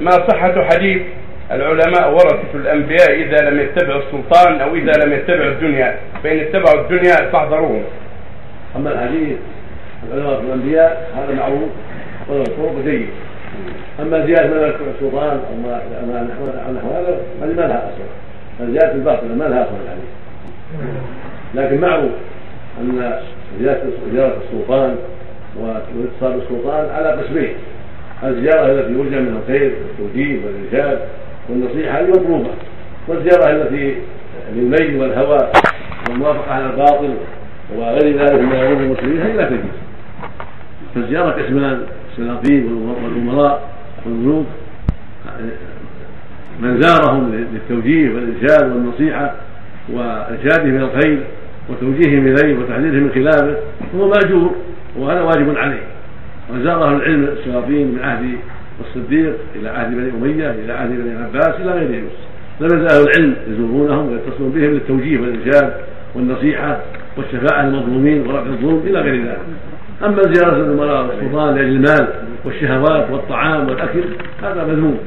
ما صحة حديث العلماء ورثة الأنبياء إذا لم يتبعوا السلطان أو إذا لم يتبعوا الدنيا، فإن اتبعوا الدنيا فاحذروهم. أما الحديث العلماء الأنبياء هذا معروف وطرق جيد، أما زيادة ما يتبع السلطان أو نحو هذا هذه ما لها أصل، زيادة الباطل ما لها أصل الحديث، لكن معروف أن زيارة السلطان واتصال السلطان على قسمين: الزيارة التي يرجى منها الخير والتوجيه والإرشاد والنصيحة هذه مطلوبة، والزيارة التي للميل والهوى والموافقة على الباطل وغير ذلك من أمور المسلمين هذه لا تجوز. فالزيارة قسمان: السلاطين والأمراء والملوك، من زارهم للتوجيه والإرشاد والنصيحة وإرشادهم إلى الخير وتوجيههم إليه وتحذيرهم من خلافه هو مأجور وهذا واجب عليه. وزاره العلم السلاطين من عهد الصديق إلى عهد بني أمية إلى عهد بني عباس إلى غيرهم، لما زاروا العلم يزورونهم ويتصلون بهم للتوجيه والإرشاد والنصيحة والشفاعة للمظلومين ورفع الظلم إلى غير ذلك. أما زيارة الأمراء والسلطان لأجل المال والشهوات والطعام والأكل هذا مذموم.